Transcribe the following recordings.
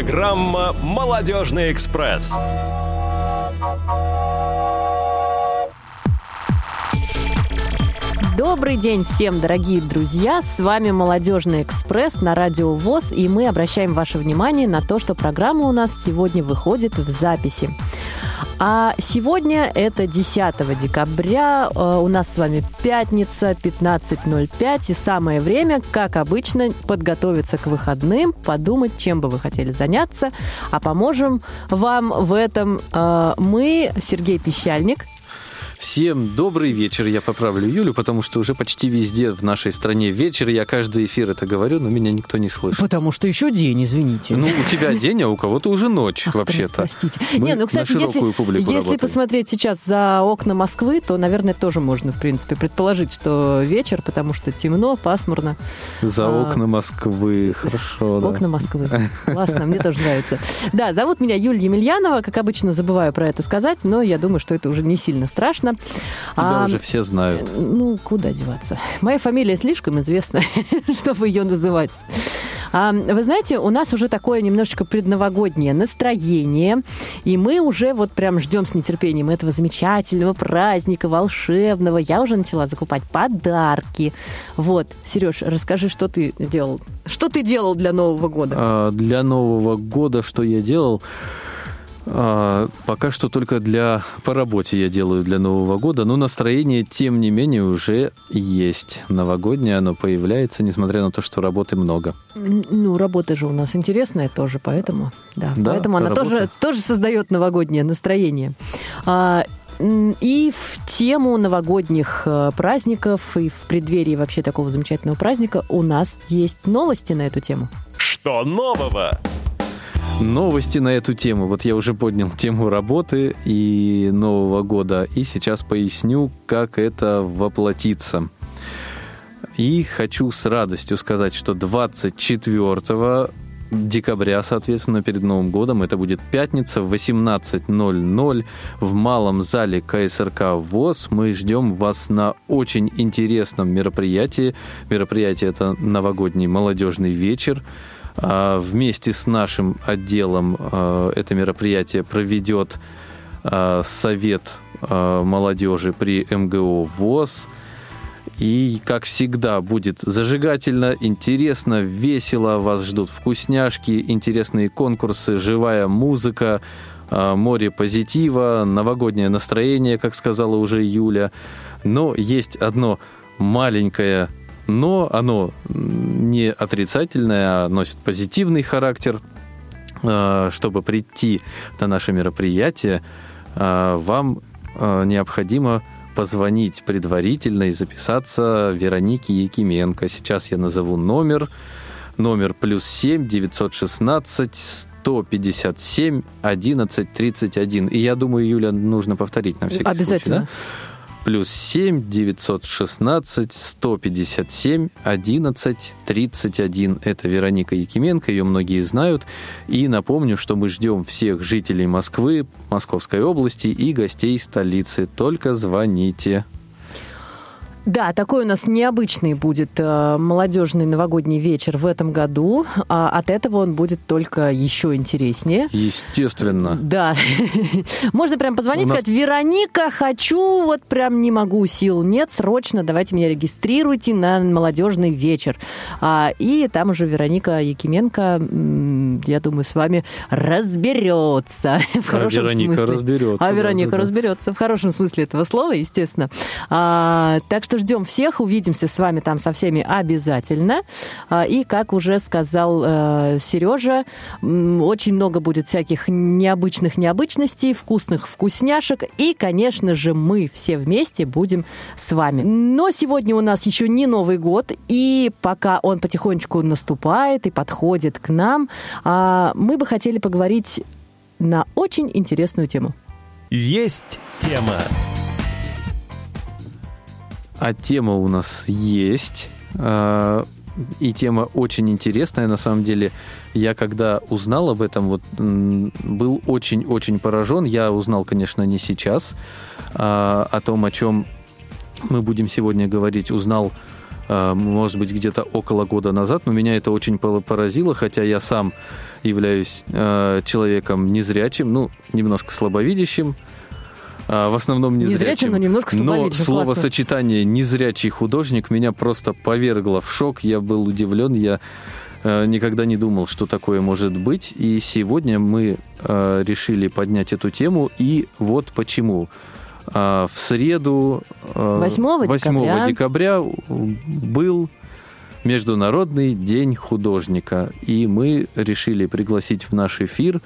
Программа «Молодёжный экспресс». Добрый день всем, дорогие друзья! С вами «Молодежный экспресс» на Радио ВОС, и мы обращаем ваше внимание на то, что программа у нас сегодня выходит в записи. А сегодня это 10 декабря, у нас с вами пятница, 15:05, и самое время, как обычно, подготовиться к выходным, подумать, чем бы вы хотели заняться, а поможем вам в этом мы, Сергей Пищальник. Всем добрый вечер. Я поправлю Юлю, потому что уже почти везде в нашей стране вечер. Я каждый эфир это говорю, но меня никто не слышит. Потому что еще день, извините. Ну, у тебя день, а у кого-то уже ночь, вообще-то. Простите. Мы кстати, на широкую публику если посмотреть сейчас за окна Москвы, то, наверное, тоже можно, в принципе, предположить, что вечер, потому что темно, пасмурно. За окна Москвы. Хорошо, да. Окна Москвы. Классно, мне тоже нравится. Да, зовут меня Юлия Емельянова. Как обычно, забываю про это сказать, но я думаю, что это уже не сильно страшно. Тебя уже все знают. Ну, куда деваться? Моя фамилия слишком известна, чтобы ее называть. Вы знаете, у нас уже такое немножечко предновогоднее настроение, и мы уже вот прям ждем с нетерпением этого замечательного праздника волшебного. Я уже начала закупать подарки. Вот, Сереж, расскажи, что ты делал? Что ты делал для Нового года? Для Нового года что я делал? Пока что только по работе я делаю для Нового года, но настроение, тем не менее, уже есть. Новогоднее оно появляется, несмотря на то, что работы много. Ну, работа же у нас интересная тоже, поэтому, да, поэтому она тоже создает новогоднее настроение. И в тему новогодних праздников, и в преддверии вообще такого замечательного праздника у нас есть новости на эту тему. Что нового? Новости на эту тему. Вот я уже поднял тему работы и Нового года, и сейчас поясню, как это воплотится. И хочу с радостью сказать, что 24 декабря, соответственно, перед Новым годом, это будет пятница в 18:00 в малом зале КСРК ВОС. Мы ждем вас на очень интересном мероприятии. Мероприятие это новогодний молодежный вечер. Вместе с нашим отделом это мероприятие проведет Совет молодежи при МГО ВОС. И, как всегда, будет зажигательно, интересно, весело. Вас ждут вкусняшки, интересные конкурсы, живая музыка, море позитива, новогоднее настроение, как сказала уже Юля. Но есть одно маленькое но оно не отрицательное, а носит позитивный характер. Чтобы прийти на наше мероприятие, вам необходимо позвонить предварительно и записаться Веронике Якименко. Сейчас я назову номер. Номер +7 916 157 11 31. И я думаю, Юля, нужно повторить на всякий случай. Обязательно. Да? +7 916 157 11 31. Это Вероника Якименко, ее многие знают. И напомню, что мы ждем всех жителей Москвы, Московской области и гостей столицы. Только звоните. Да, такой у нас необычный будет молодежный новогодний вечер в этом году. От этого он будет только еще интереснее. Естественно. Да. Можно прям позвонить и сказать: Вероника, хочу, вот прям не могу, сил нет, срочно давайте меня регистрируйте на молодежный вечер. И там уже Вероника Якименко, я думаю, с вами разберется в хорошем смысле. Вероника разберется в хорошем смысле этого слова, естественно. Так что ждем всех, увидимся с вами там со всеми обязательно. И, как уже сказал Сережа, очень много будет всяких необычных необычностей, вкусных вкусняшек. И, конечно же, мы все вместе будем с вами. Но сегодня у нас еще не Новый год, и пока он потихонечку наступает и подходит к нам, мы бы хотели поговорить на очень интересную тему. Есть тема! А тема у нас есть, и тема очень интересная, на самом деле. Я когда узнал об этом, был очень-очень поражен. Я узнал, конечно, не сейчас, о том, о чем мы будем сегодня говорить, узнал может быть, где-то около года назад, но меня это очень поразило, хотя я сам являюсь человеком незрячим, ну, немножко слабовидящим, в основном незрячим, но словосочетание «незрячий художник» меня просто повергло в шок, я был удивлен, я никогда не думал, что такое может быть, и сегодня мы решили поднять эту тему, и вот почему. В среду 8 декабря был Международный день художника, и мы решили пригласить в наш эфир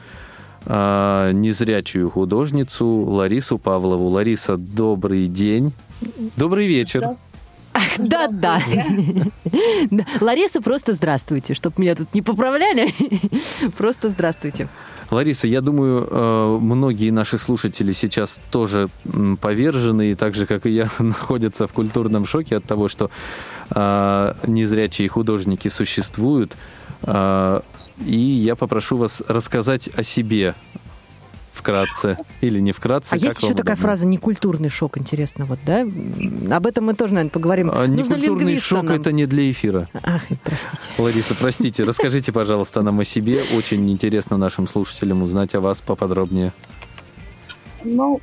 незрячую художницу Ларису Павлову. Лариса, добрый день. Добрый вечер. Да-да. Лариса, просто здравствуйте, чтобы меня тут не поправляли. Просто здравствуйте. Лариса, я думаю, многие наши слушатели сейчас тоже повержены, и так же, как и я, находятся в культурном шоке от того, что незрячие художники существуют. И я попрошу вас рассказать о себе вкратце или не вкратце. А есть еще такая фраза «некультурный шок», интересно, вот, да? Об этом мы тоже, наверное, поговорим. Некультурный шок — это не для эфира. Ах, простите. Лариса, простите, расскажите, пожалуйста, нам о себе. Очень интересно нашим слушателям узнать о вас поподробнее. Ну,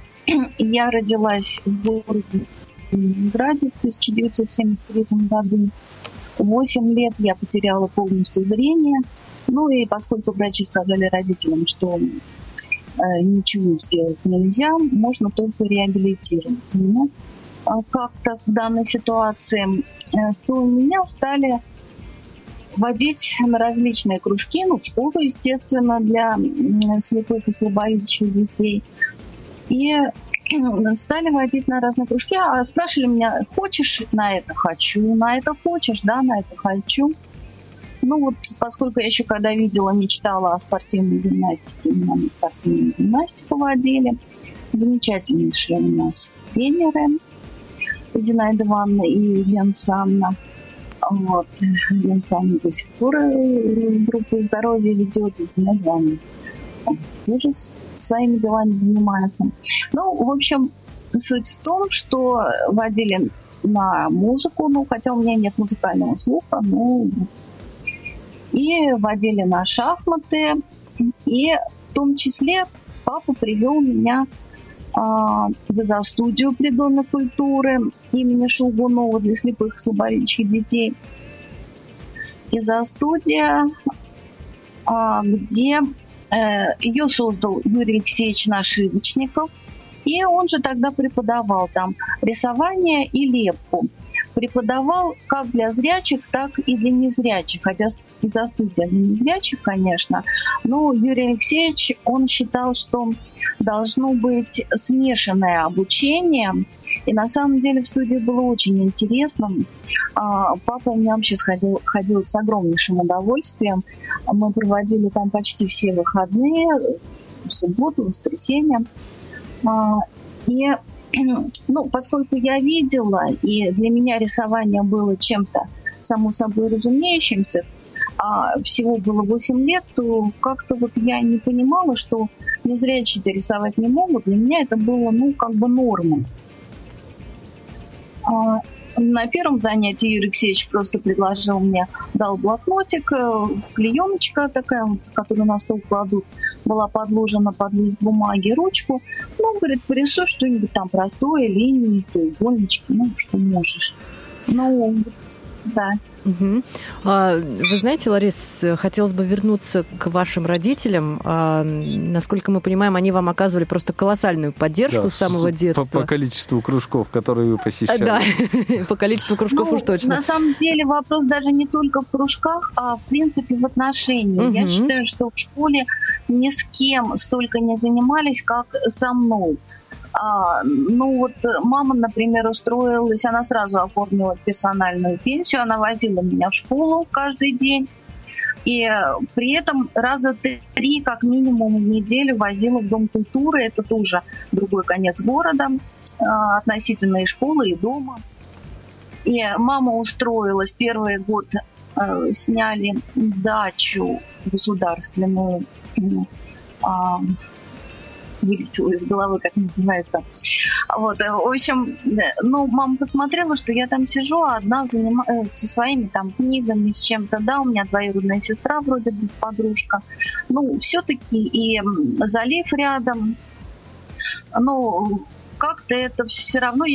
я родилась в городе Ленинграде в 1973 году. 8 лет я потеряла полностью зрение. Ну и поскольку врачи сказали родителям, что ничего сделать нельзя, можно только реабилитировать меня как-то в данной ситуации, то меня стали водить на различные кружки, ну, в школу, естественно, для слепых и слабовидящих детей. И стали водить на разные кружки, а спрашивали меня: хочешь на это? Хочу. На это хочешь? Да, на это хочу. Ну вот, поскольку я еще когда видела, мечтала о спортивной гимнастике, меня на спортивную гимнастику водили. Замечательнейшие у нас тренеры Зинаида Ивановна и Лен Санна. Вот. Лен Санна до сих пор группу здоровья ведет, и Зинаида Ивановна тоже своими делами занимается. Ну, в общем, суть в том, что водили на музыку, ну, хотя у меня нет музыкального слуха, но... И водили на шахматы. И в том числе папа привел меня в изо-студию при Доме культуры имени Шелгунова для слепых и слабовидящих детей. Изо-студия, где ее создал Юрий Алексеевич Нашилочников. И он же тогда преподавал там рисование и лепку. Преподавал как для зрячих, так и для незрячих. Хотя изо-студия для незрячих, конечно. Но Юрий Алексеевич, он считал, что должно быть смешанное обучение. И на самом деле в студии было очень интересно. Папа у меня вообще ходил с огромнейшим удовольствием. Мы проводили там почти все выходные. В субботу, в воскресенье. И... Ну, поскольку я видела, и для меня рисование было чем-то само собой разумеющимся, а всего было 8 лет, то как-то вот я не понимала, что незрячие-то рисовать не могут. Для меня это было, ну, как бы нормой. На первом занятии Юрий Алексеевич просто предложил мне, дал блокнотик, клееночка такая, вот, которую на стол кладут, была подложена под лист бумаги, ручку. Ну, говорит, порисуй что-нибудь там простое, линии, треугольнички, ну, что можешь. Ну, да. Угу. Вы знаете, Ларис, хотелось бы вернуться к вашим родителям. Насколько мы понимаем, они вам оказывали просто колоссальную поддержку, да, с самого детства. По количеству кружков, которые вы посещали. Да, по количеству кружков уж точно. На самом деле вопрос даже не только в кружках, а в принципе в отношении. Я считаю, что в школе ни с кем столько не занимались, как со мной. Ну вот мама, например, устроилась, она сразу оформила персональную пенсию, она возила меня в школу каждый день, и при этом раза 3 как минимум в неделю возила в Дом культуры, это тоже другой конец города, относительно и школы, и дома. И мама устроилась, первый год сняли дачу государственную вылетело из головы, как называется. Вот, в общем, ну, мама посмотрела, что я там сижу, а одна со своими там книгами, с чем-то, да, у меня двоюродная сестра, вроде бы подружка. Ну, все-таки и залив рядом, ну, как-то это все равно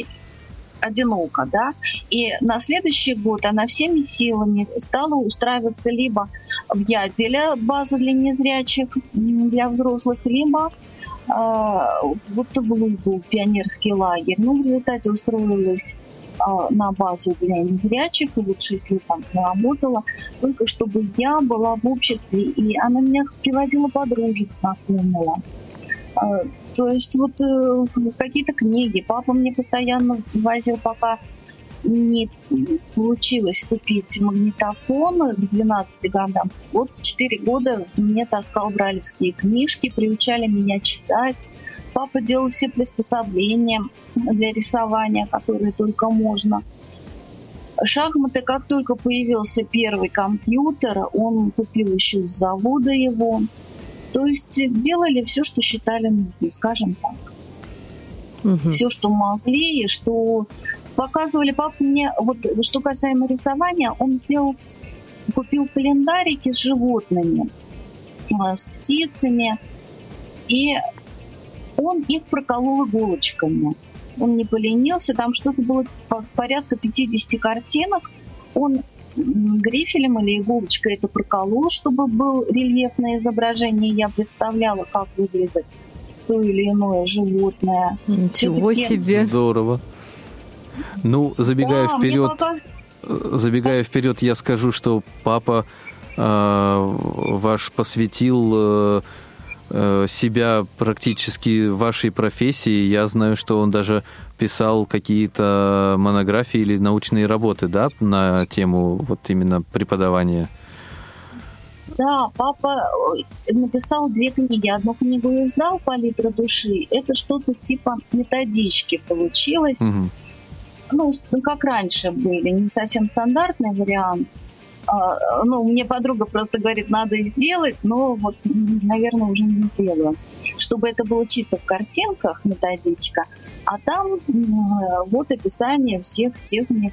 одиноко, да. И на следующий год она всеми силами стала устраиваться либо в Ябеле, база для незрячих, для взрослых, либо будто в Лугу, пионерский лагерь. Ну, в результате устроилась на базу для незрячих, и вот 6 лет там работала, только чтобы я была в обществе, и она меня приводила подружек, знакомила. То есть вот какие-то книги. Папа мне постоянно возил, пока не получилось купить магнитофон к 12 годам. Вот 4 года мне таскал брайлевские книжки, приучали меня читать. Папа делал все приспособления для рисования, которые только можно. Шахматы, как только появился первый компьютер, он купил еще с завода его. То есть делали все, что считали нужным, скажем так. Угу. Все, что могли, и что показывали. Папа мне, вот что касаемо рисования, он купил календарики с животными, с птицами, и он их проколол иголочками. Он не поленился, там что-то было порядка 50 картинок. Он грифелем или иголочкой это проколол, чтобы было рельефное изображение. Я представляла, как выглядит то или иное животное. Ничего себе! Здорово. Ну, забегая вперед, я скажу, что папа ваш посвятил себя практически вашей профессии. Я знаю, что он даже писал какие-то монографии или научные работы, да, на тему вот именно преподавания. Да, папа написал 2 книги. Одну книгу я издал «Палитра души». Это что-то типа методички получилось. Угу. Ну, как раньше были, не совсем стандартный вариант. Ну, мне подруга просто говорит, надо сделать, но вот, наверное, уже не сделаю. Чтобы это было чисто в картинках, методичка, а там вот описание всех техник,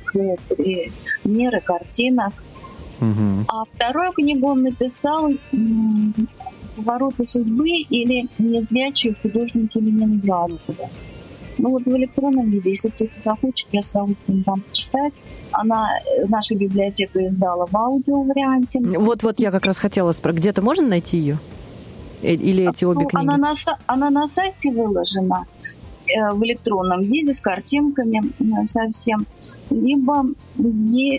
мер и картинок. Угу. А вторую книгу он написал «Повороты судьбы» или «Незрячие художники Ленинграда». Ну вот в электронном виде, если кто-то захочет, я с удовольствием вам почитать. Наша библиотека издала в аудиоварианте. Вот я как раз хотела спросить, где-то можно найти ее? Или эти обе книги? Она на сайте выложена в электронном виде, с картинками совсем. Либо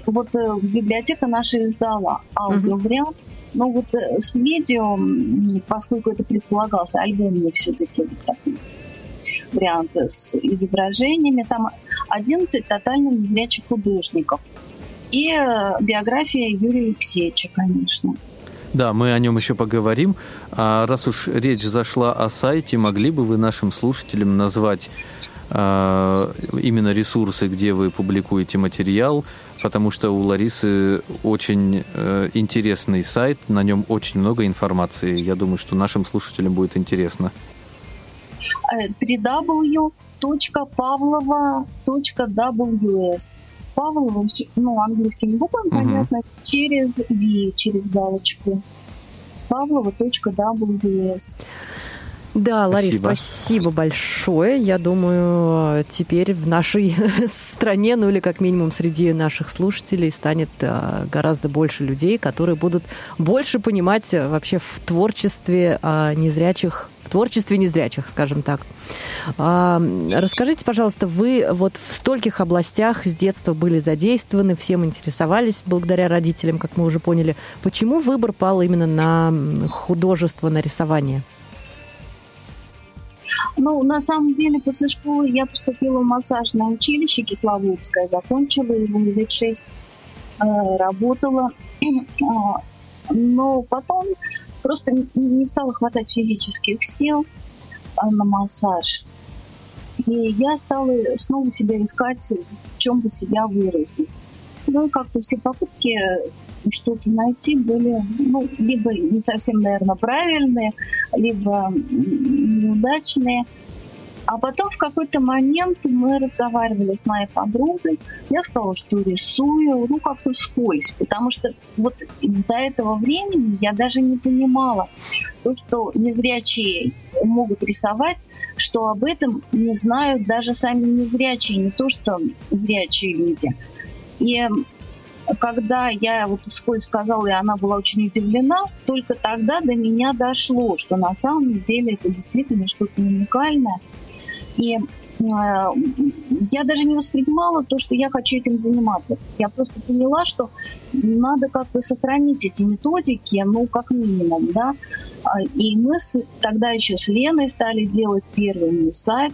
вот библиотека наша издала аудиовариант. Uh-huh. Но вот с видео, поскольку это предполагался альбомный все-таки вот такой варианты с изображениями. Там 11 тотально незрячих художников. И биография Юрия Алексеевича, конечно. Да, мы о нем еще поговорим. А раз уж речь зашла о сайте, могли бы вы нашим слушателям назвать именно ресурсы, где вы публикуете материал? Потому что у Ларисы очень интересный сайт, на нем очень много информации. Я думаю, что нашим слушателям будет интересно. www.pavlova.ws. Павлова, ну, английскими буквами, понятно, через V, через галочку. pavlova.ws. Да, Ларис, спасибо большое. Я думаю, теперь в нашей стране, ну или как минимум среди наших слушателей, станет гораздо больше людей, которые будут больше понимать вообще в творчестве незрячих, скажем так. Расскажите, пожалуйста, вы вот в стольких областях с детства были задействованы, всем интересовались благодаря родителям, как мы уже поняли. Почему выбор пал именно на художество, на рисование? Ну, на самом деле, после школы я поступила в массажное училище Кисловодское, закончила его лет 6, работала, но потом просто не стало хватать физических сил на массаж. И я стала снова себя искать, в чем бы себя выразить. Ну, как-то все попытки что-то найти были, ну, либо не совсем, наверное, правильные, либо неудачные. А потом в какой-то момент мы разговаривали с моей подругой. Я сказала, что рисую, ну, как-то вскользь. Потому что вот до этого времени я даже не понимала то, что незрячие могут рисовать, что об этом не знают даже сами незрячие, не то что зрячие люди. И когда я вот вскользь сказала, и она была очень удивлена, только тогда до меня дошло, что на самом деле это действительно что-то уникальное. И я даже не воспринимала то, что я хочу этим заниматься. Я просто поняла, что надо как-то сохранить эти методики, ну, как минимум, да. И мы тогда еще с Леной стали делать первый сайт.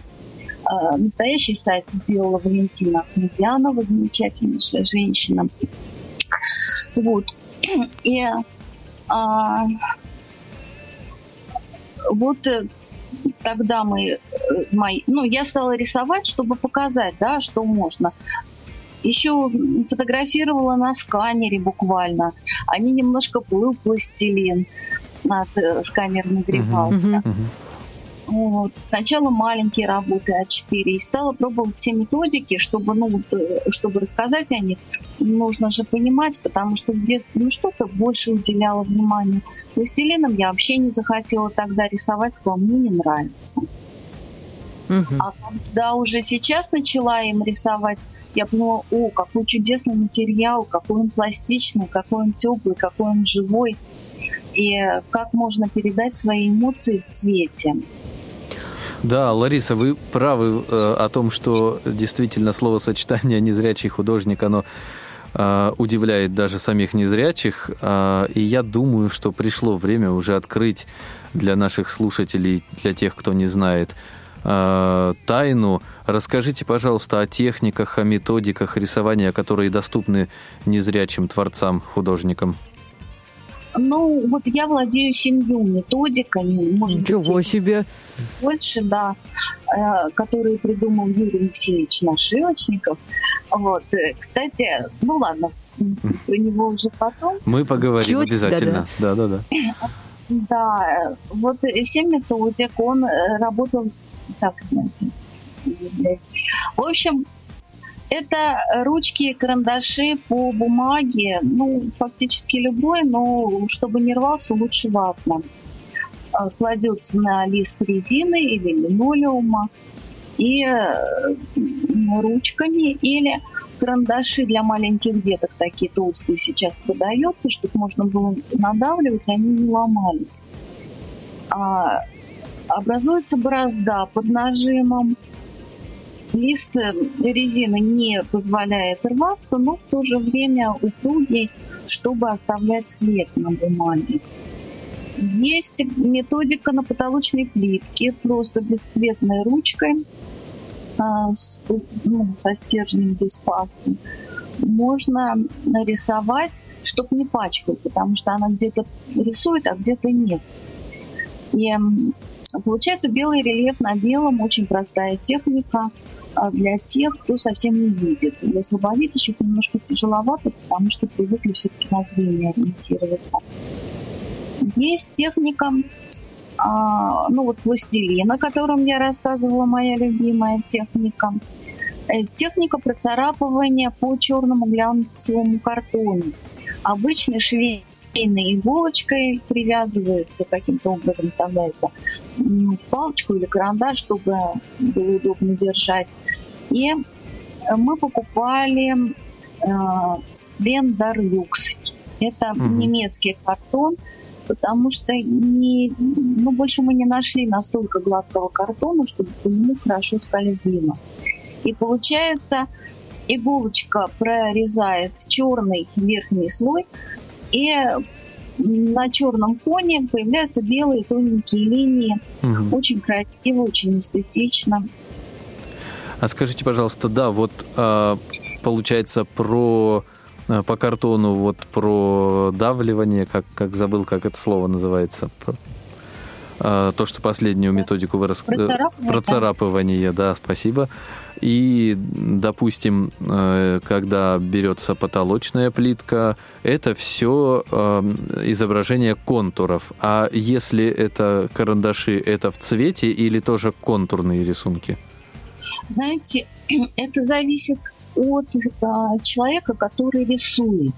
Настоящий сайт сделала Валентина Ахмедянова, замечательнейшая женщина. Вот. И вот... Тогда я стала рисовать, чтобы показать, да, что можно. Еще фотографировала на сканере буквально. Они немножко плыл пластилин, сканер нагревался. Вот. Сначала маленькие работы А4. И стала пробовать все методики, чтобы, чтобы рассказать о них. Нужно же понимать, потому что в детстве что-то больше уделяло внимания. Пластилином я вообще не захотела тогда рисовать, сказала, мне не нравится. А когда уже сейчас начала им рисовать, я поняла, какой чудесный материал, какой он пластичный, какой он теплый, какой он живой. И как можно передать свои эмоции в цвете. Да, Лариса, вы правы о том, что действительно словосочетание «незрячий художник», оно удивляет даже самих незрячих. И я думаю, что пришло время уже открыть для наших слушателей, для тех, кто не знает, тайну. Расскажите, пожалуйста, о техниках, о методиках рисования, которые доступны незрячим творцам, художникам. Ну, вот я владею 7 методиками, может быть, себе больше, да, которые придумал Юрий Алексеевич Нашилочников. Вот, кстати, ну ладно, про него уже потом. Мы поговорим обязательно. Да. Да, вот 7 методик, он работал так. В общем, это ручки, карандаши по бумаге, ну, фактически любой, но чтобы не рвался, лучше ватман. Кладется на лист резины или линолеума, и ручками или карандаши для маленьких деток, такие толстые сейчас продаются, чтобы можно было надавливать, они не ломались. Образуется борозда под нажимом. Лист резины не позволяет рваться, но в то же время упругий, чтобы оставлять след на бумаге. Есть методика на потолочной плитке, просто бесцветной ручкой, со стержнем без пасты. Можно рисовать, чтобы не пачкать, потому что она где-то рисует, а где-то нет. И получается белый рельеф на белом, очень простая техника. Для тех, кто совсем не видит. Для слабовидящих немножко тяжеловато, потому что привыкли все-таки на зрение ориентироваться. Есть техника, пластилина, о котором я рассказывала, моя любимая техника. Техника процарапывания по черному глянцевому картону. Обычный швейной иголочкой привязывается, каким-то образом вставляется палочку или карандаш, чтобы было удобно держать. И мы покупали Splendorlux. Это немецкий картон, потому что больше мы не нашли настолько гладкого картона, чтобы по нему хорошо скользило. И получается, иголочка прорезает черный верхний слой, и на черном фоне появляются белые тоненькие линии. Очень красиво, очень эстетично. А скажите, пожалуйста, получается по картону, про давливание, как забыл, как это слово называется, то, что последнюю методику вы рассказали. Процарапывание, да, спасибо. И, допустим, когда берется потолочная плитка, это все изображение контуров. А если это карандаши, это в цвете или тоже контурные рисунки? Знаете, это зависит от человека, который рисует.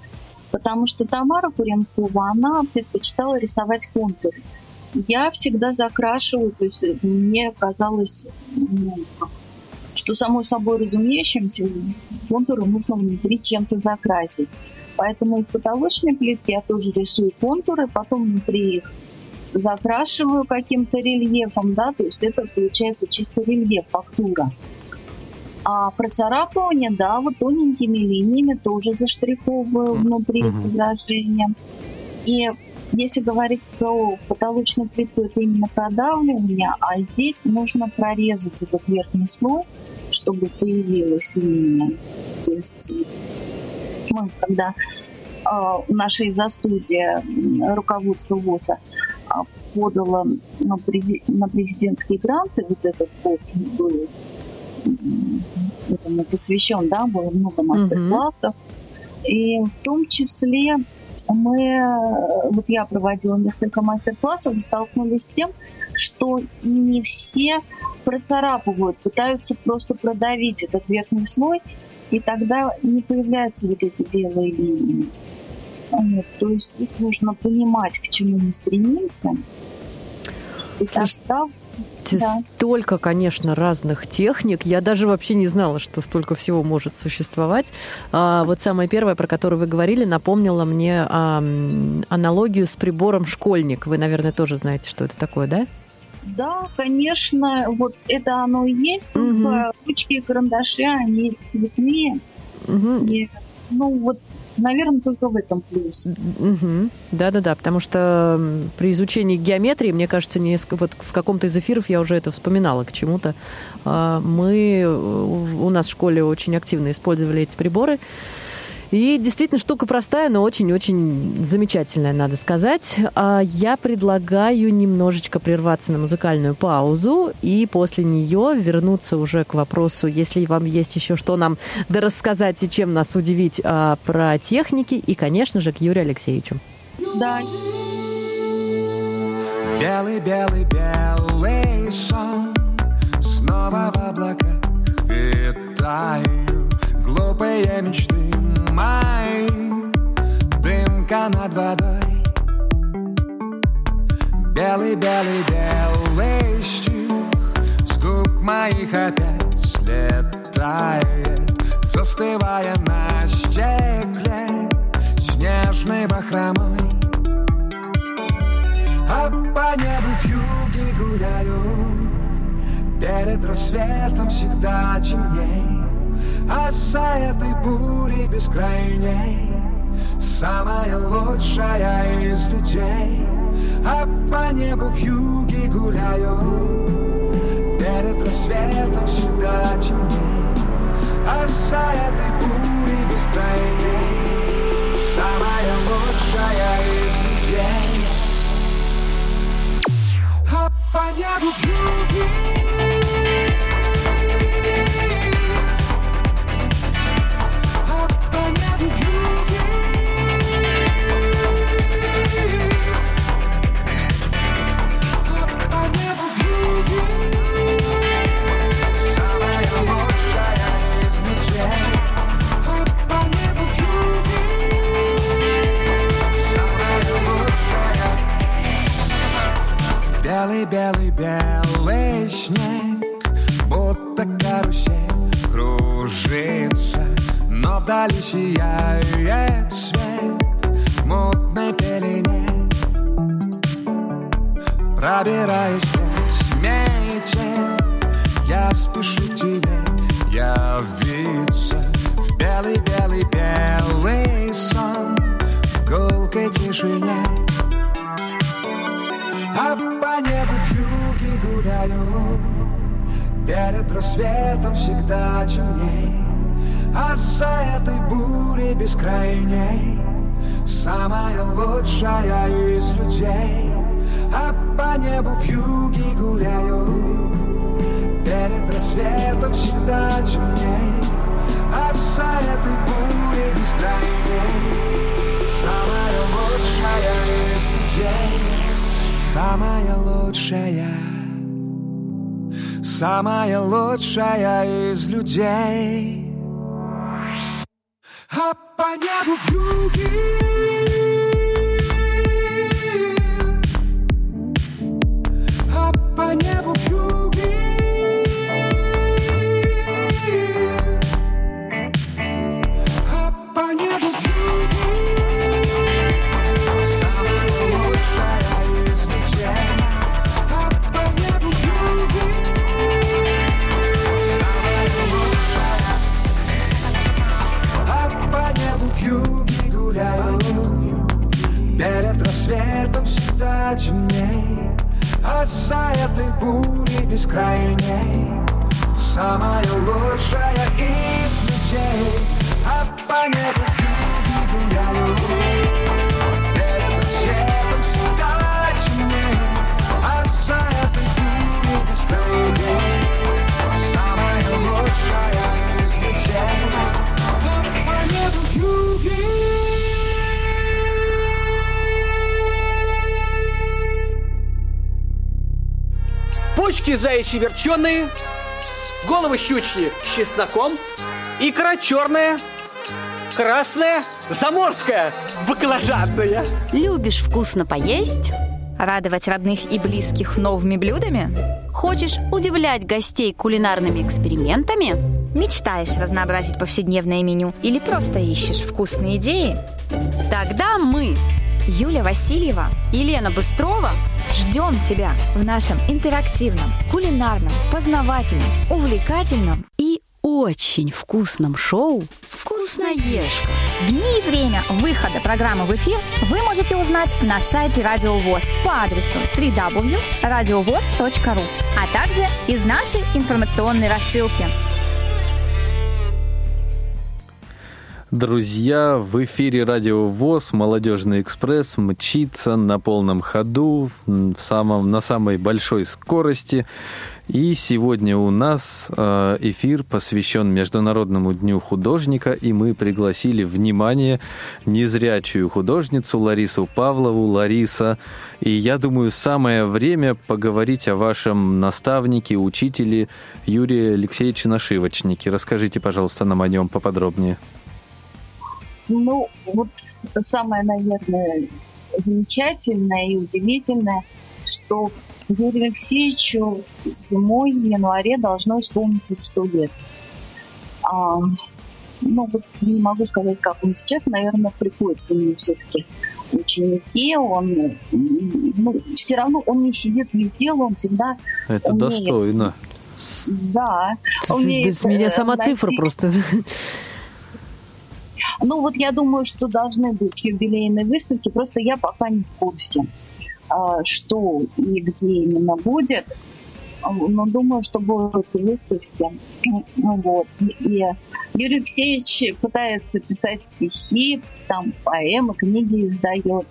Потому что Тамара Куренкова, она предпочитала рисовать контуры. Я всегда закрашиваю, то есть мне казалось, что само собой разумеющимся, контуры нужно внутри чем-то закрасить. Поэтому и в потолочной плитке я тоже рисую контуры, потом внутри их закрашиваю каким-то рельефом, да, то есть это получается чисто рельеф, фактура. А процарапывание, да, вот тоненькими линиями тоже заштриховываю внутри изображения. И если говорить про потолочную плитку, это именно продавливание, а здесь нужно прорезать этот верхний слой, чтобы появилась линия. То есть мы, когда наша изо-студия руководство ВОСа подала на президентские гранты, вот этот год был этому посвящен, да, было много мастер-классов, и в том числе я проводила несколько мастер-классов, столкнулись с тем, что не все процарапывают, пытаются просто продавить этот верхний слой, и тогда не появляются вот эти белые линии. Вот, то есть тут нужно понимать, к чему мы стремимся. И тогда... Столько, конечно, разных техник. Я даже вообще не знала, что столько всего может существовать. Вот самое первое, про которое вы говорили, напомнило мне аналогию с прибором «Школьник». Вы, наверное, тоже знаете, что это такое, да? Да, конечно. Вот это оно и есть. Ручки и карандаши, они цветные. И, наверное, только в этом плюс. Да-да-да, потому что при изучении геометрии, мне кажется, в каком-то из эфиров я уже это вспоминала к чему-то. У нас в школе очень активно использовали эти приборы. И действительно, штука простая, но очень-очень замечательная, надо сказать. Я предлагаю немножечко прерваться на музыкальную паузу и после нее вернуться уже к вопросу, если вам есть еще что нам дорассказать и чем нас удивить про техники и, конечно же, к Юрию Алексеевичу. Да. Белый-белый-белый сон, снова в облаках витаю, глупые мечты мои, дымка над водой. Белый-белый-белый стих с губ моих опять слетает, застывая на стекле снежной бахромой. А по небу вьюги гуляют, перед рассветом всегда темней. А за этой бурей бескрайней самая лучшая из людей. А по небу вьюги гуляю, перед рассветом всегда темней. А за этой бурей бескрайней самая лучшая из людей. А по небу вьюги. Белый-белый-белый снег, будто карусель кружится, но вдали сияет свет в мутной пелене. Пробираясь сквозь метель, я спешу к тебе явиться в белый-белый-белый сон в гулкой тишине. А по небу вьюги гуляю, перед рассветом всегда темней. А за этой бурей бескрайней самая лучшая из людей. А по небу вьюги гуляю, перед рассветом всегда темней, а с этой бурей бескрайней самая лучшая из людей, самая лучшая, самая лучшая из людей. А по небу вьюги, по небу фьюги, а по небу фьюги, самая лучшая из людей, а по небу фьюги, самая лучшая, а по небу фьюги гуляю, перед рассветом всегда темней, а за этой бурей бескрайней самая лучшая из людей. А по небу фьюги гуляю, перед рассветом всегда темней, а за этой бурей бескрайней самая лучшая из людей. А по небу фьюги. Пучки заячьи верченые, головы щучки с чесноком, икра черная, красная, заморская, баклажанная. Любишь вкусно поесть? Радовать родных и близких новыми блюдами? Хочешь удивлять гостей кулинарными экспериментами? Мечтаешь разнообразить повседневное меню или просто ищешь вкусные идеи? Тогда мы, Юля Васильева и Лена Быстрова, ждем тебя в нашем интерактивном, кулинарном, познавательном, увлекательном и очень вкусном шоу «Вкусноежка». Дни и время выхода программы в эфир вы можете узнать на сайте Радио ВОС по адресу www.radiovos.ru, а также из нашей информационной рассылки. Друзья, в эфире Радио ВОС, Молодежный экспресс мчится на полном ходу, на самой большой скорости. И сегодня у нас эфир посвящен Международному дню художника, и мы пригласили, внимание, незрячую художницу Ларису Павлову. Лариса, и я думаю, самое время поговорить о вашем наставнике, учителе Юрии Алексеевиче Нашилочнике. Расскажите, пожалуйста, нам о нем поподробнее. Ну, вот самое, наверное, замечательное и удивительное, что Юрию Алексеевичу зимой, в январе, должно исполниться 100 лет. Не могу сказать, как он сейчас, наверное, приходит к нему все-таки ученики. Он, все равно он не сидит без дела, он всегда это умеет. Достойно. Да. С меня сама цифра просто... Я думаю, что должны быть юбилейные выставки, просто я пока не в курсе, что и где именно будет, но думаю, что будут выставки. Вот. И Юрий Алексеевич пытается писать стихи, там поэмы, книги издает,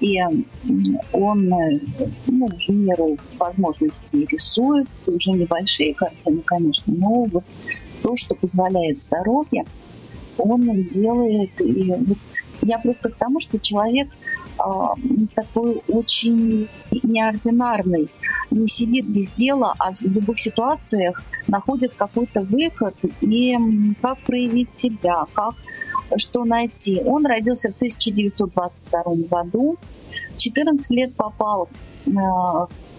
и он в меру возможностей рисует, уже небольшие картины, конечно, но вот то, что позволяет здоровье, он делает. И вот я просто к тому, что человек такой очень неординарный, не сидит без дела, а в любых ситуациях находит какой-то выход и как проявить себя, как что найти. Он родился в 1922 году, 14 лет попал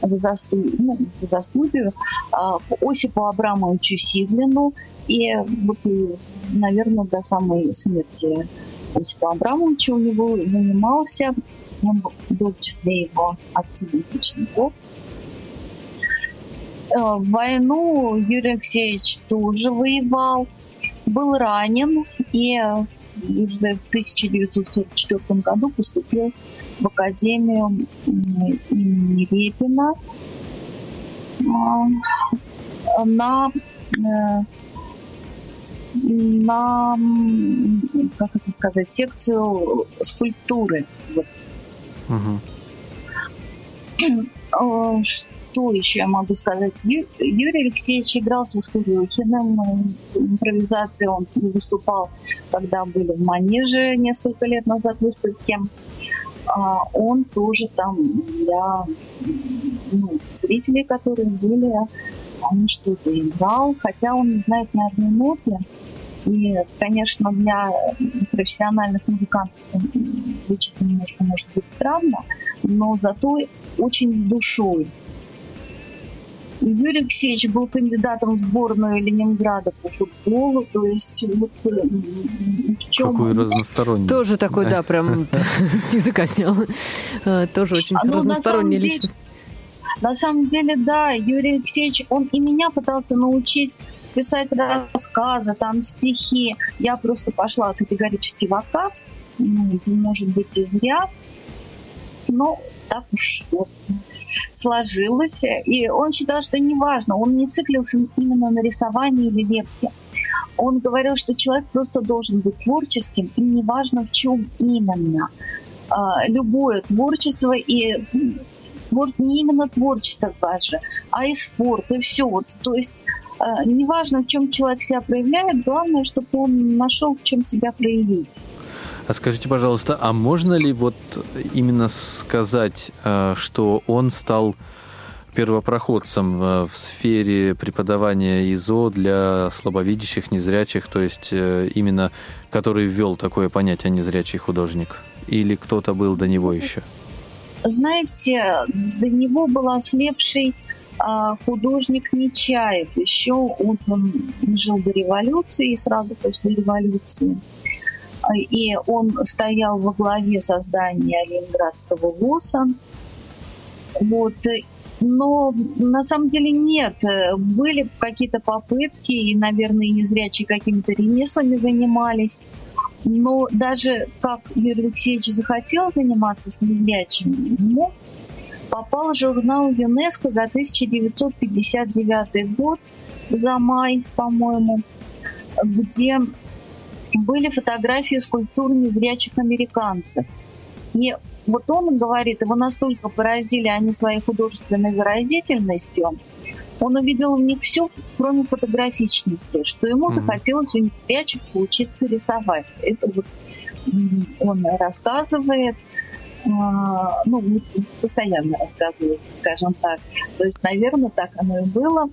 за студию к Осипу Абрамовичу Сидлину. И, наверное, до самой смерти Осипа Абрамовича у него занимался. Он был в числе его активных учеников. В войну Юрий Алексеевич тоже воевал, был ранен и уже в 1944 году поступил в академию имени Репина на секцию скульптуры. Угу. Что еще я могу сказать? Юрий Алексеевич играл со Скудухиным, импровизации он выступал, когда были в Манеже несколько лет назад выставки. Он тоже там для зрителей, которые были, он что-то играл, хотя он не знает, наверное, ноты. И, конечно, для профессиональных музыкантов звучит немножко, может быть, странно, но зато очень с душой. Юрий Алексеевич был кандидатом в сборную Ленинграда по футболу, то есть вот в чем... Какой разносторонний. Тоже такой, да, прям с языка снял. Тоже очень разносторонняя личность. На самом деле, да, Юрий Алексеевич, он и меня пытался научить писать рассказы, там стихи. Я просто пошла категорически в отказ, может быть, и зря, но так уж вот сложилось. И он считал, что неважно, он не циклился именно на рисовании или лепке. Он говорил, что человек просто должен быть творческим, и неважно, в чем именно. Любое творчество и... не именно творчество даже, а и спорт, и все. То есть неважно, в чем человек себя проявляет, главное, чтобы он нашел, в чем себя проявить. А скажите, пожалуйста, а можно ли вот именно сказать, что он стал первопроходцем в сфере преподавания ИЗО для слабовидящих, незрячих, то есть именно который ввел такое понятие «незрячий художник»? Или кто-то был до него еще? Знаете, до него был ослепший художник Мечаев. Еще он жил до революции и сразу после революции. И он стоял во главе создания Ленинградского ВОСа. Вот. Но на самом деле нет. Были какие-то попытки, и, наверное, незрячие какими-то ремеслами занимались. Но даже как Юрий Алексеевич захотел заниматься с незрячими, ему попал журнал ЮНЕСКО за 1959 год, за май, по-моему, где были фотографии скульптур незрячих американцев. И вот он говорит, его настолько поразили они своей художественной выразительностью, он увидел в них все, кроме фотографичности, что ему захотелось у незрячих поучиться рисовать. Это вот он рассказывает, постоянно рассказывает, скажем так. То есть, наверное, так оно и было.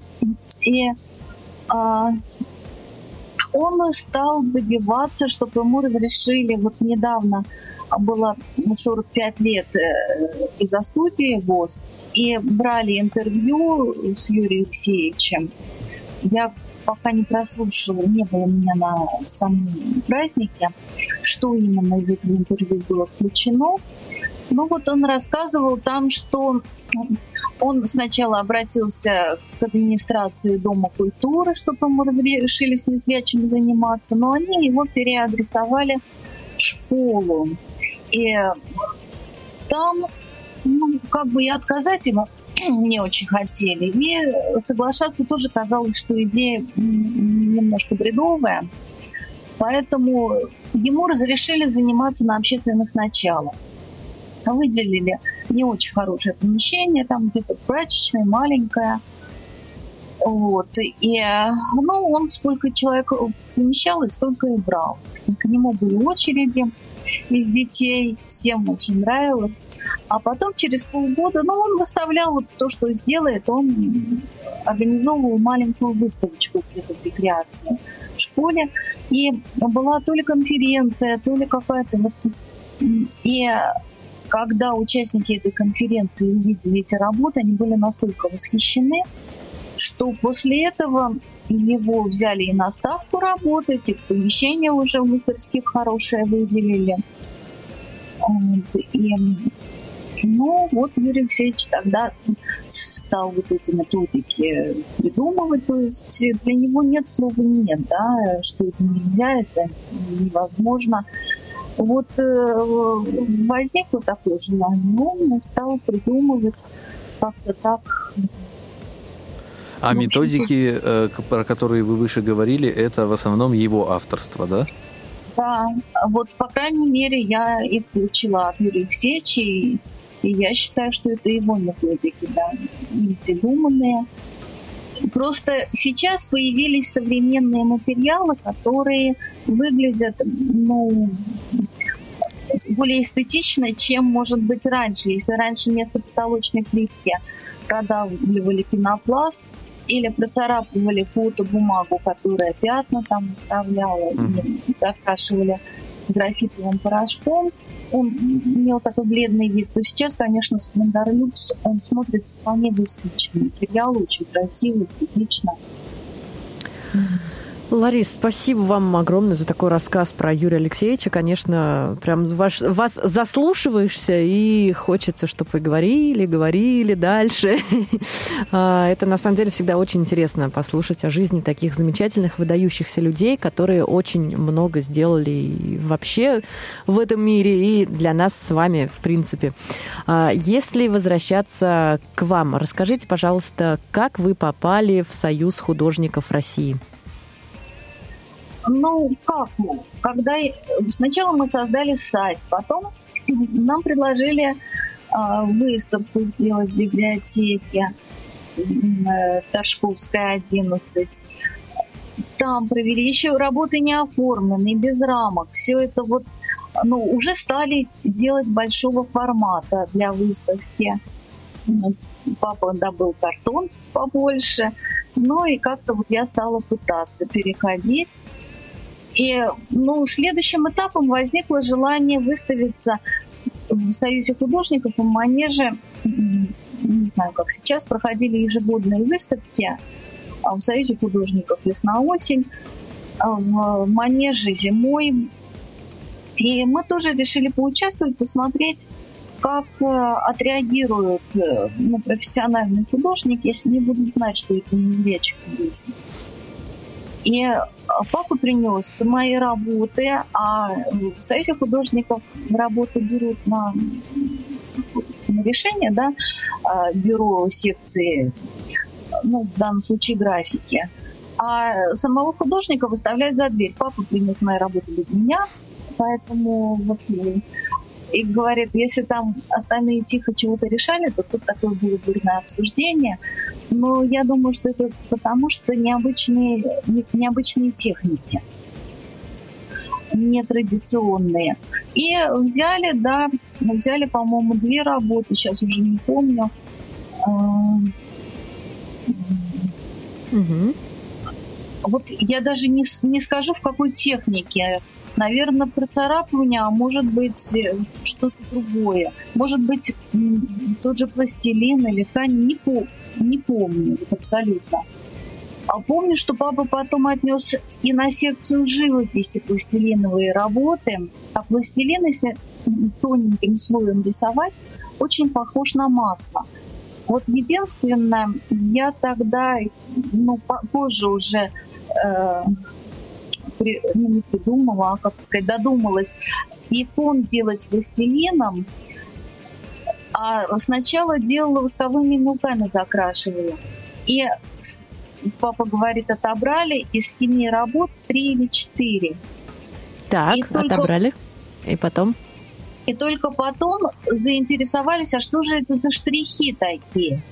И он стал добиваться, чтобы ему разрешили. Вот недавно было 45 лет из-за студии ВОС, и брали интервью с Юрием Алексеевичем. Я пока не прослушала, не было у меня на самом празднике, что именно из этого интервью было включено. Ну вот он рассказывал там, что он сначала обратился к администрации Дома культуры, чтобы ему разрешили с незрячим заниматься, но они его переадресовали в школу. И там и отказать ему не очень хотели. И соглашаться тоже казалось, что идея немножко бредовая. Поэтому ему разрешили заниматься на общественных началах. Выделили не очень хорошее помещение, там где-то прачечное, маленькое. Вот. И, он сколько человек помещалось, столько и брал. К нему были очереди из детей, всем очень нравилось. А потом через полгода, он выставлял то, что сделает, он организовывал маленькую выставочку где-то в рекреации в школе. И была то ли конференция, то ли какая-то И когда участники этой конференции увидели эти работы, они были настолько восхищены, что после этого его взяли и на ставку работать, и помещение уже в мастерских хорошее выделили. И, Юрий Алексеевич тогда стал эти методики придумывать. То есть для него нет слова «нет», да, что это нельзя, это невозможно. Возникло такое желание, но он стал придумывать как-то так. А методики, про которые вы выше говорили, это в основном его авторство, да? Да, по крайней мере, я их получила от Юрия Алексеевича, и И я считаю, что это его методики, да, не придуманные. Просто сейчас появились современные материалы, которые выглядят, ну, более эстетично, чем, может быть, раньше. Если раньше вместо потолочной плитки продавливали пенопласт или процарапывали фотобумагу, которая пятна там оставляла, и закрашивали графитовым порошком, он имел такой бледный вид, то сейчас, конечно, Splendorlux, он смотрится вполне достаточно. Материал очень красивый, эстетично. Ларис, спасибо вам огромное за такой рассказ про Юрия Алексеевича. Конечно, прям вас заслушиваешься, и хочется, чтобы вы говорили дальше. Это, на самом деле, всегда очень интересно послушать о жизни таких замечательных, выдающихся людей, которые очень много сделали и вообще в этом мире, и для нас с вами, в принципе. Если возвращаться к вам, расскажите, пожалуйста, как вы попали в Союз художников России? Ну, как мы? Сначала мы создали сайт, потом нам предложили выставку сделать в библиотеке Ташковская, 11. Там провели еще работы не оформленные, без рамок. Все это вот, ну, уже стали делать большого формата для выставки. Папа добыл картон побольше. Ну, и как-то вот я стала пытаться переходить. И, ну, следующим этапом возникло желание выставиться в Союзе художников и Манеже. Не знаю, как сейчас, проходили ежегодные выставки в Союзе художников весна-осень, в Манеже зимой. И мы тоже решили поучаствовать, посмотреть, как отреагируют, ну, профессиональные художники, если не будут знать, что это не вечер художник. И папа принес мои работы, а в Союзе художников работы берут на решение, да, бюро секции, ну, в данном случае графики. А самого художника выставляют за дверь. Папа принес мои работы без меня, поэтому вот, и говорит, если там остальные тихо чего-то решали, то тут такое было бурное обсуждение. Но я думаю, что это потому, что необычные техники, нетрадиционные. И взяли, по-моему, 2 работы, сейчас уже не помню. Угу. Вот я даже не скажу, в какой технике. Наверное, процарапывание, а может быть, что-то другое. Может быть, тот же пластилин или ткань, не помню вот абсолютно. А помню, что папа потом отнес и на секцию живописи пластилиновые работы. А пластилин, если тоненьким слоем рисовать, очень похож на масло. Вот единственное, я тогда, ну, позже уже... не придумала, а, как сказать, додумалась и фон делать пластилином, а сначала делала восковыми мелками, закрашивала. И папа говорит, отобрали из 7 работ 3 или 4. Так, и отобрали. И потом? И только потом заинтересовались, а что же это за штрихи такие?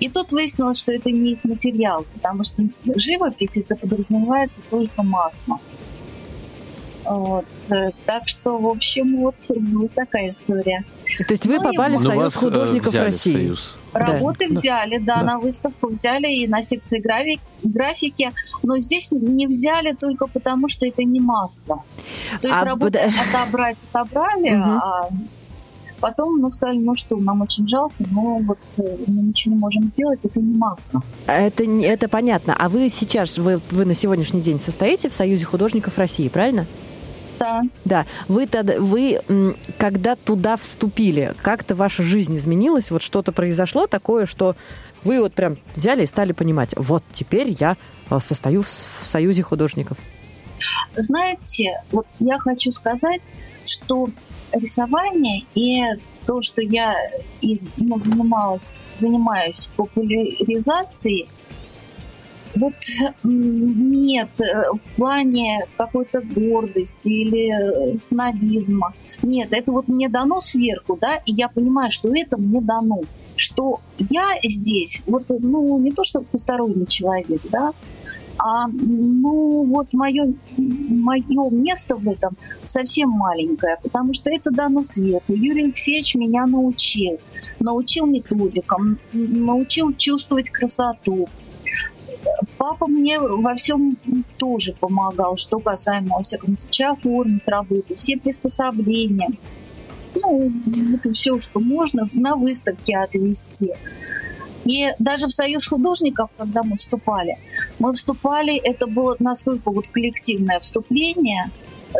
И тут выяснилось, что это не их материал, потому что живопись, это подразумевается только масло. Вот. Так что, в общем, вот такая история. То есть вы попали в Союз художников России? Работы взяли, да, на выставку взяли и на секции графики, но здесь не взяли только потому, что это не масло. То есть работу отобрали, а... Потом мы сказали, ну что, нам очень жалко, но вот мы ничего не можем сделать, это не масло. Это понятно. А вы сейчас, вы на сегодняшний день состоите в Союзе художников России, правильно? Да. Да. Вы когда туда вступили, как-то ваша жизнь изменилась, вот что-то произошло такое, что вы вот прям взяли и стали понимать, вот теперь я состою в Союзе художников? Знаете, вот я хочу сказать, что... рисование и то, что я занимаюсь популяризацией, Вот нет в плане какой-то гордости или снобизма. Нет, это вот мне дано сверху, да, и я понимаю, что это мне дано. Что я здесь, вот, ну, не то, что посторонний человек, да, а, ну, вот мое место в этом совсем маленькое, потому что это дано сверху. Юрий Алексеевич меня научил. Научил методикам, научил чувствовать красоту. Папа мне во всем тоже помогал, что касаемо, во всяком случае, оформить работу, все приспособления. Ну, это все, что можно, на выставке отвезти. И даже в Союз художников, когда мы вступали, это было настолько вот коллективное вступление,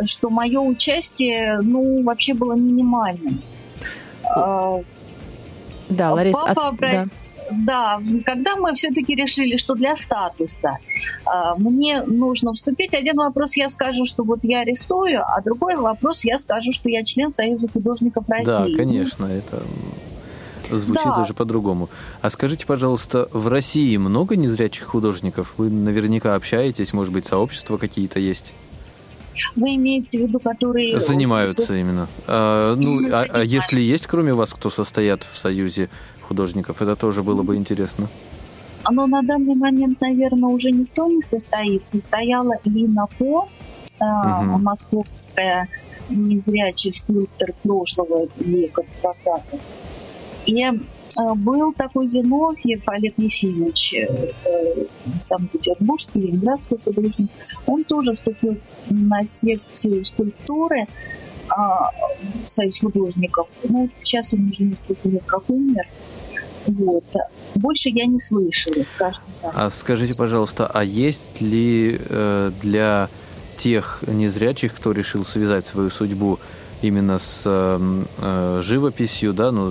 что мое участие, ну, вообще было минимальным. Да, Лариса, да, когда мы все-таки решили, что для статуса мне нужно вступить, один вопрос я скажу, что вот я рисую, а другой вопрос я скажу, что я член Союза художников России. Да, конечно, это звучит уже по-другому. А скажите, пожалуйста, в России много незрячих художников? Вы наверняка общаетесь, может быть, сообщества какие-то есть? Вы имеете в виду, которые... Занимаются именно. А если есть, кроме вас, кто состоят в Союзе художников, это тоже было бы интересно. Но на данный момент, наверное, уже никто не состоит. Состояла Лина Хо, московская незрячий скульптор прошлого века, 20-х. И был такой Зинофьев Олег Ефимович, санкт-петербургский, ленинградский художник. Он тоже вступил на секцию скульптуры Союз художников. Ну, сейчас он уже несколько лет как умер. Вот. Больше я не слышала, скажем так. А скажите, пожалуйста, а есть ли для тех незрячих, кто решил связать свою судьбу именно с живописью, да, ну,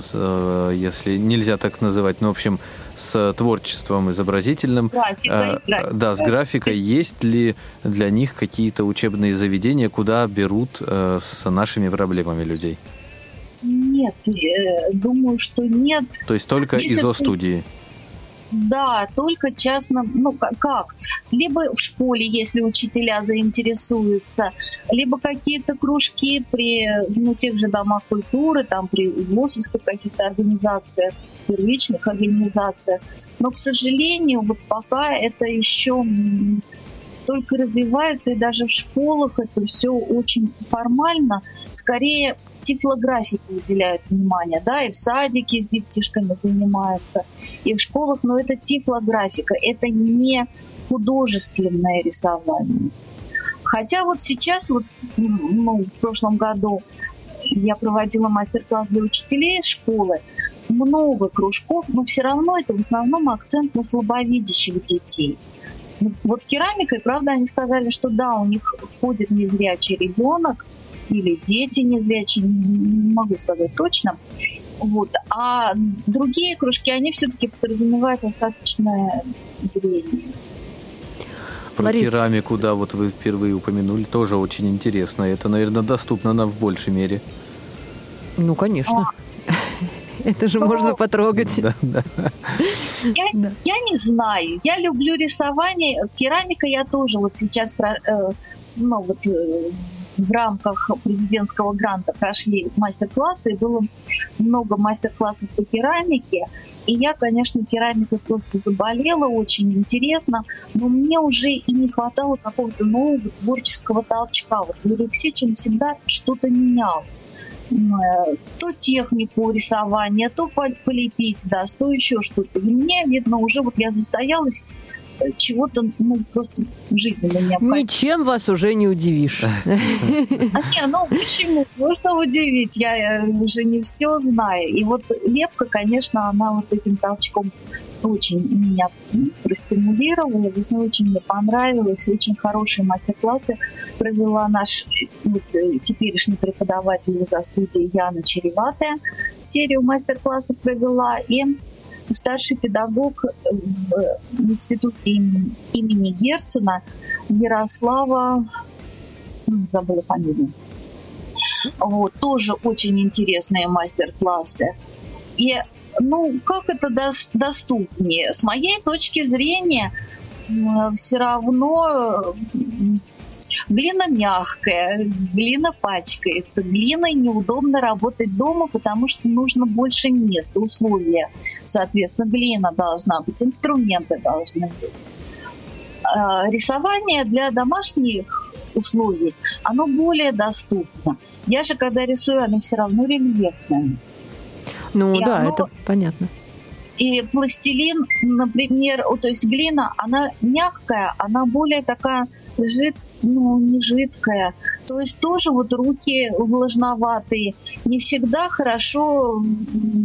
если нельзя так называть, но, в общем, с творчеством изобразительным, с графикой, есть ли для них какие-то учебные заведения, куда берут с нашими проблемами людей? Нет, думаю, что нет. То есть только из О-студии? Да, только частно, ну как, либо в школе, если учителя заинтересуются, либо какие-то кружки при тех же домах культуры, там при ВОСовских каких-то организациях, первичных организациях. Но, к сожалению, вот пока это еще только развивается, и даже в школах это все очень формально, скорее тифлографики уделяют внимание, да, и в садике с детишками занимаются, и в школах, но это тифлографика, это не художественное рисование. Хотя вот сейчас, в прошлом году я проводила мастер-класс для учителей из школы, много кружков, но все равно это в основном акцент на слабовидящих детей. Вот керамикой, правда, они сказали, что да, у них входит незрячий ребенок, или дети незрячие, не могу сказать точно. Вот. А другие кружки, они все-таки подразумевают достаточное зрение. Про керамику, да, вот вы впервые упомянули, тоже очень интересно. Это, наверное, доступно нам в большей мере. Ну, конечно. Это же можно потрогать. Я не знаю. Я люблю рисование. Керамика я тоже вот сейчас в рамках президентского гранта прошли мастер-классы, и было много мастер-классов по керамике. И я, конечно, керамикой просто заболела, очень интересно, но мне уже и не хватало какого-то нового творческого толчка. Вот Юрий Алексеевич всегда что-то менял. То технику рисования, то полепить, да, то еще что-то. И мне, видно, уже вот я застоялась, чего-то, просто жизненно необходимо. Ничем вас уже не удивишь. Почему? Можно удивить, я уже не все знаю. И вот лепка, конечно, она вот этим толчком очень меня простимулировала, очень мне понравилось, очень хорошие мастер-классы провела наш теперешний преподаватель из О-студии Яна Чареватая, серию мастер-классов провела, и старший педагог в институте имени Герцена Ярослава, забыла фамилию, тоже очень интересные мастер-классы. И как это доступнее? С моей точки зрения, все равно глина мягкая, глина пачкается, глиной неудобно работать дома, потому что нужно больше места, условия. Соответственно, глина должна быть, инструменты должны быть. Рисование для домашних условий, оно более доступно. Я же, когда рисую, оно все равно рельефное. Ну и да, оно... это понятно. И пластилин, например, то есть глина, она мягкая, она более такая не жидкая. То есть тоже вот руки влажноватые. Не всегда хорошо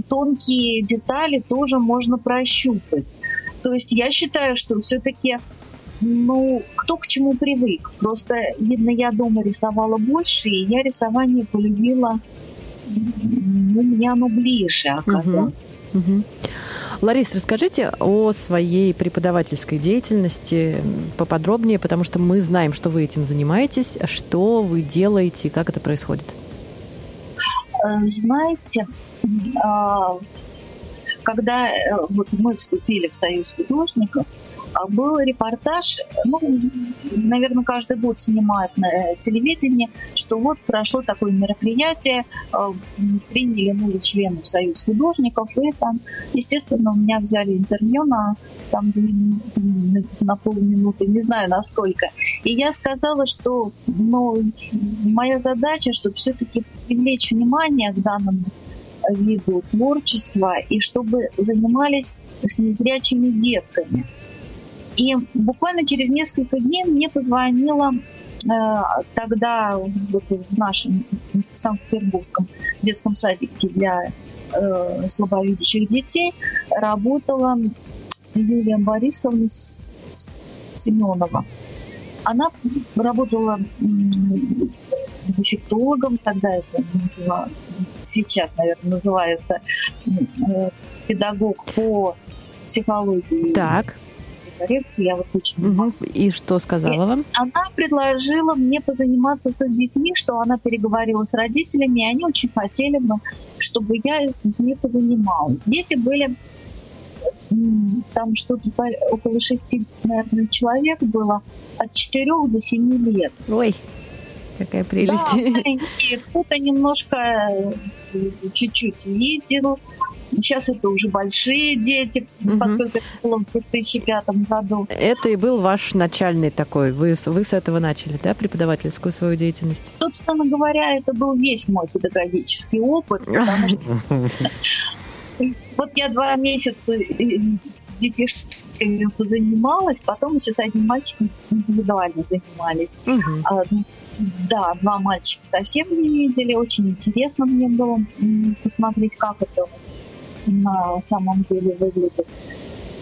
тонкие детали тоже можно прощупать. То есть я считаю, что все-таки кто к чему привык. Просто, видно, я дома рисовала больше, и я рисование полюбила. Мне оно ближе оказалось. Угу. Лариса, расскажите о своей преподавательской деятельности поподробнее, потому что мы знаем, что вы этим занимаетесь, что вы делаете, как это происходит. Знаете, когда вот мы вступили в Союз художников, был репортаж, наверное, каждый год снимают на телевидении, что вот прошло такое мероприятие, приняли новых членов Союза художников, и там, естественно, у меня взяли интервью на полминуты, не знаю насколько. И я сказала, что моя задача, чтобы все-таки привлечь внимание к данному виду творчества и чтобы занимались с незрячими детками. И буквально через несколько дней мне позвонила тогда в нашем Санкт-Петербургском детском садике для слабовидящих детей работала Юлия Борисовна Семенова. Она работала дефектологом, тогда это называлось, сейчас, наверное, называется педагог по психологии. Так. Я вот очень И что сказала вам? Она предложила мне позаниматься с детьми, что она переговорила с родителями, и они очень хотели, чтобы я с детьми позанималась. Дети были, там что-то около 6, наверное, человек было, от 4 до 7 лет. Ой, какая прелесть. Да, кто-то немножко, чуть-чуть видел. Сейчас это уже большие дети, поскольку это было в 2005 году. Это и был ваш начальный такой. Вы с этого начали, да, преподавательскую свою деятельность? Собственно говоря, это был весь мой педагогический опыт, потому что вот я 2 месяца с детишками позанималась, потом еще с одним мальчиком индивидуально занимались. Да, 2 мальчика совсем не видели, очень интересно мне было посмотреть, как это на самом деле выглядит.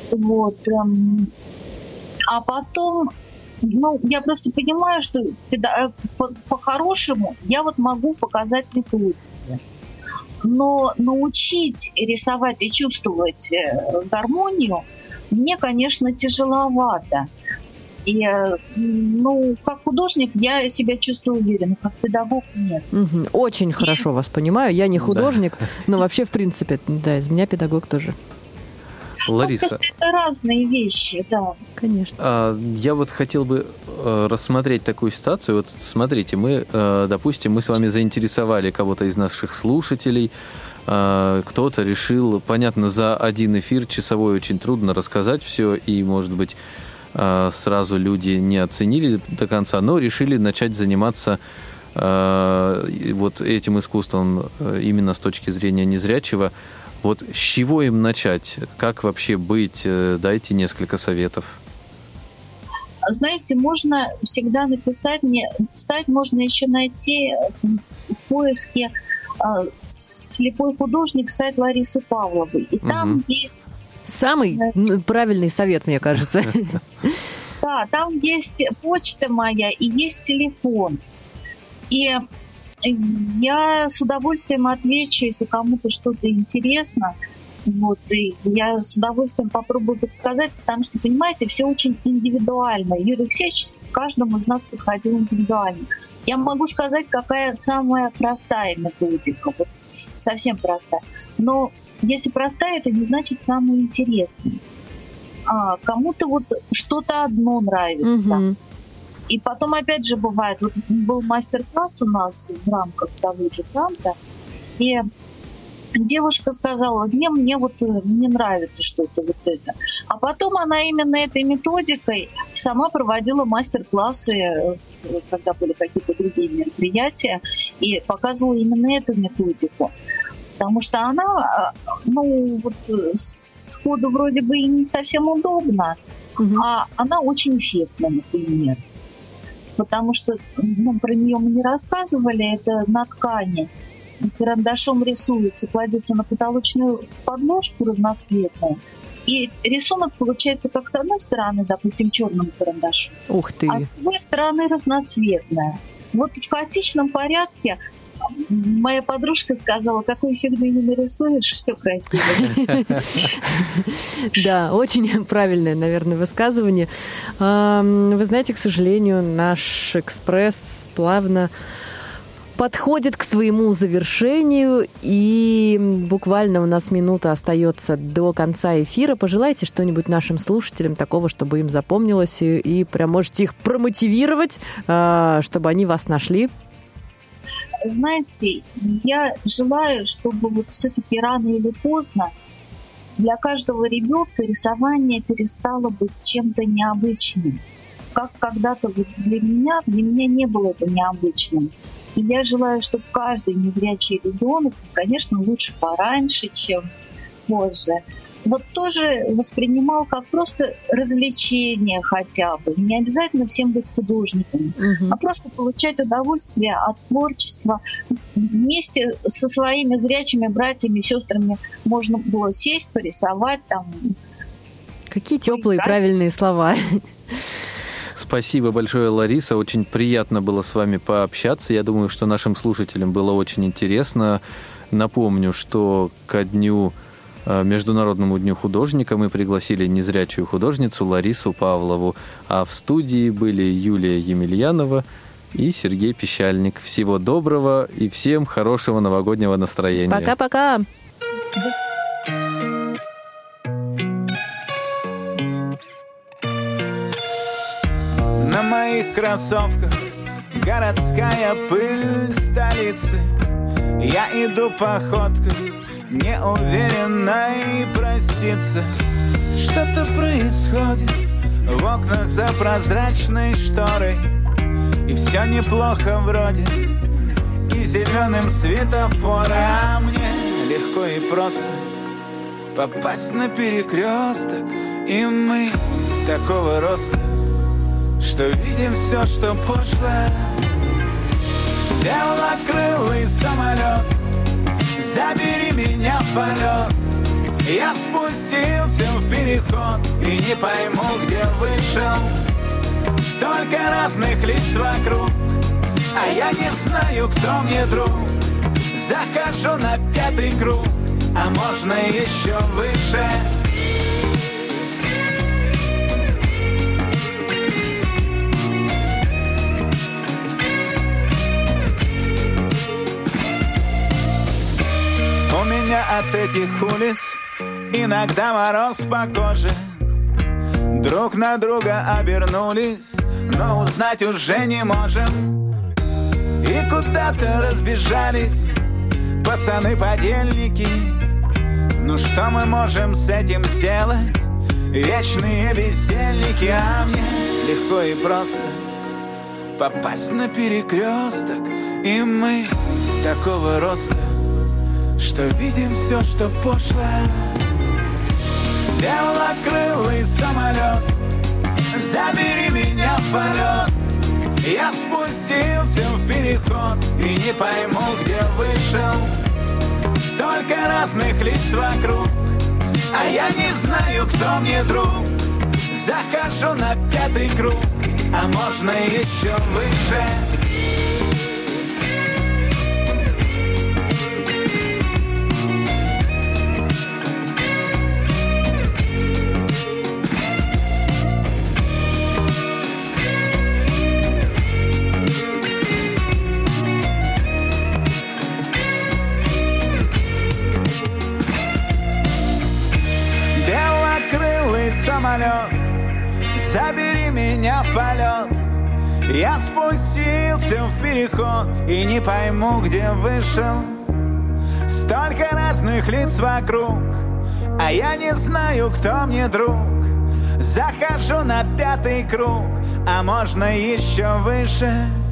Вот. А потом, я просто понимаю, что по-хорошему я вот могу показать методику. Но научить рисовать и чувствовать гармонию мне, конечно, тяжеловато. И, как художник я себя чувствую уверенно, как педагог нет. Очень хорошо вас понимаю. Я не художник, но вообще, в принципе, да, из меня педагог тоже. Лариса. Просто это разные вещи, да. Конечно. Я вот хотел бы рассмотреть такую ситуацию. Вот смотрите, мы с вами заинтересовали кого-то из наших слушателей. Кто-то решил, понятно, за один эфир часовой очень трудно рассказать все, и, может быть, сразу люди не оценили до конца, но решили начать заниматься вот этим искусством именно с точки зрения незрячего. Вот с чего им начать? Как вообще быть? Дайте несколько советов. Знаете, можно всегда написать. Сайт можно еще найти в поиске «Слепой художник», сайт Ларисы Павловой. И там есть... Самый правильный совет, мне кажется. Да, там есть почта моя и есть телефон. И я с удовольствием отвечу, если кому-то что-то интересно. Вот, и я с удовольствием попробую подсказать, потому что, понимаете, все очень индивидуально. Юрий Алексеевич каждому из нас подходил индивидуально. Я могу сказать, какая самая простая методика. Вот, совсем простая. Но если простая, это не значит самое интересное. кому-то вот что-то одно нравится. Угу. И потом опять же бывает, вот был мастер-класс у нас в рамках того же гранта, и девушка сказала, мне нравится что-то вот это. А потом она именно этой методикой сама проводила мастер-классы, когда были какие-то другие мероприятия, и показывала именно эту методику. Потому что она, сходу вроде бы и не совсем удобна, а она очень эффектна, например. Потому что про нее мы не рассказывали, это на ткани. Карандашом рисуется, кладется на потолочную подложку разноцветную, и рисунок получается как с одной стороны, допустим, черным карандашом, ух ты, а с другой стороны разноцветная. Вот в хаотичном порядке моя подружка сказала, какую фигню не нарисуешь, все красиво. Да, очень правильное, наверное, высказывание. Вы знаете, к сожалению, наш экспресс плавно подходит к своему завершению, и буквально у нас минута остается до конца эфира. Пожелайте что-нибудь нашим слушателям такого, чтобы им запомнилось, и прям можете их промотивировать, чтобы они вас нашли. Знаете, я желаю, чтобы вот все-таки рано или поздно для каждого ребенка рисование перестало быть чем-то необычным. Как когда-то вот для меня не было это необычным. И я желаю, чтобы каждый незрячий ребенок, конечно, лучше пораньше, чем позже, вот тоже воспринимал как просто развлечение хотя бы. Не обязательно всем быть художником, а просто получать удовольствие от творчества. Вместе со своими зрячими братьями и сестрами можно было сесть, порисовать. Какие теплые, правильные слова. Спасибо большое, Лариса. Очень приятно было с вами пообщаться. Я думаю, что нашим слушателям было очень интересно. Напомню, что ко дню, Международному дню художника, мы пригласили незрячую художницу Ларису Павлову. А в студии были Юлия Емельянова и Сергей Пищальник. Всего доброго и всем хорошего новогоднего настроения. Пока-пока. На моих кроссовках городская пыль столицы. Я иду походкой, неуверенной проститься. Что-то происходит в окнах за прозрачной шторой. И все неплохо вроде, и зеленым светофором. А мне легко и просто попасть на перекресток. И мы такого роста, что видим все, что пошло. Белокрылый самолет, забери меня в полет. Я спустился в переход и не пойму, где вышел. Столько разных лиц вокруг, а я не знаю, кто мне друг. Захожу на 5-й круг, а можно еще выше. От этих улиц иногда мороз по коже. Друг на друга обернулись, но узнать уже не можем. И куда-то разбежались пацаны-подельники. Ну что мы можем с этим сделать? Вечные бездельники. А мне легко и просто попасть на перекресток. И мы такого роста, что видим все, что пошло. Белокрылый самолет, забери меня в полет. Я спустился в переход и не пойму, где вышел. Столько разных лиц вокруг, а я не знаю, кто мне друг. Захожу на 5-й круг, а можно еще выше. самолет, забери меня в полет. Я спустился в переход и не пойму, где вышел. Столько разных лиц вокруг, а я не знаю, кто мне друг. Захожу на пятый круг, а можно еще выше.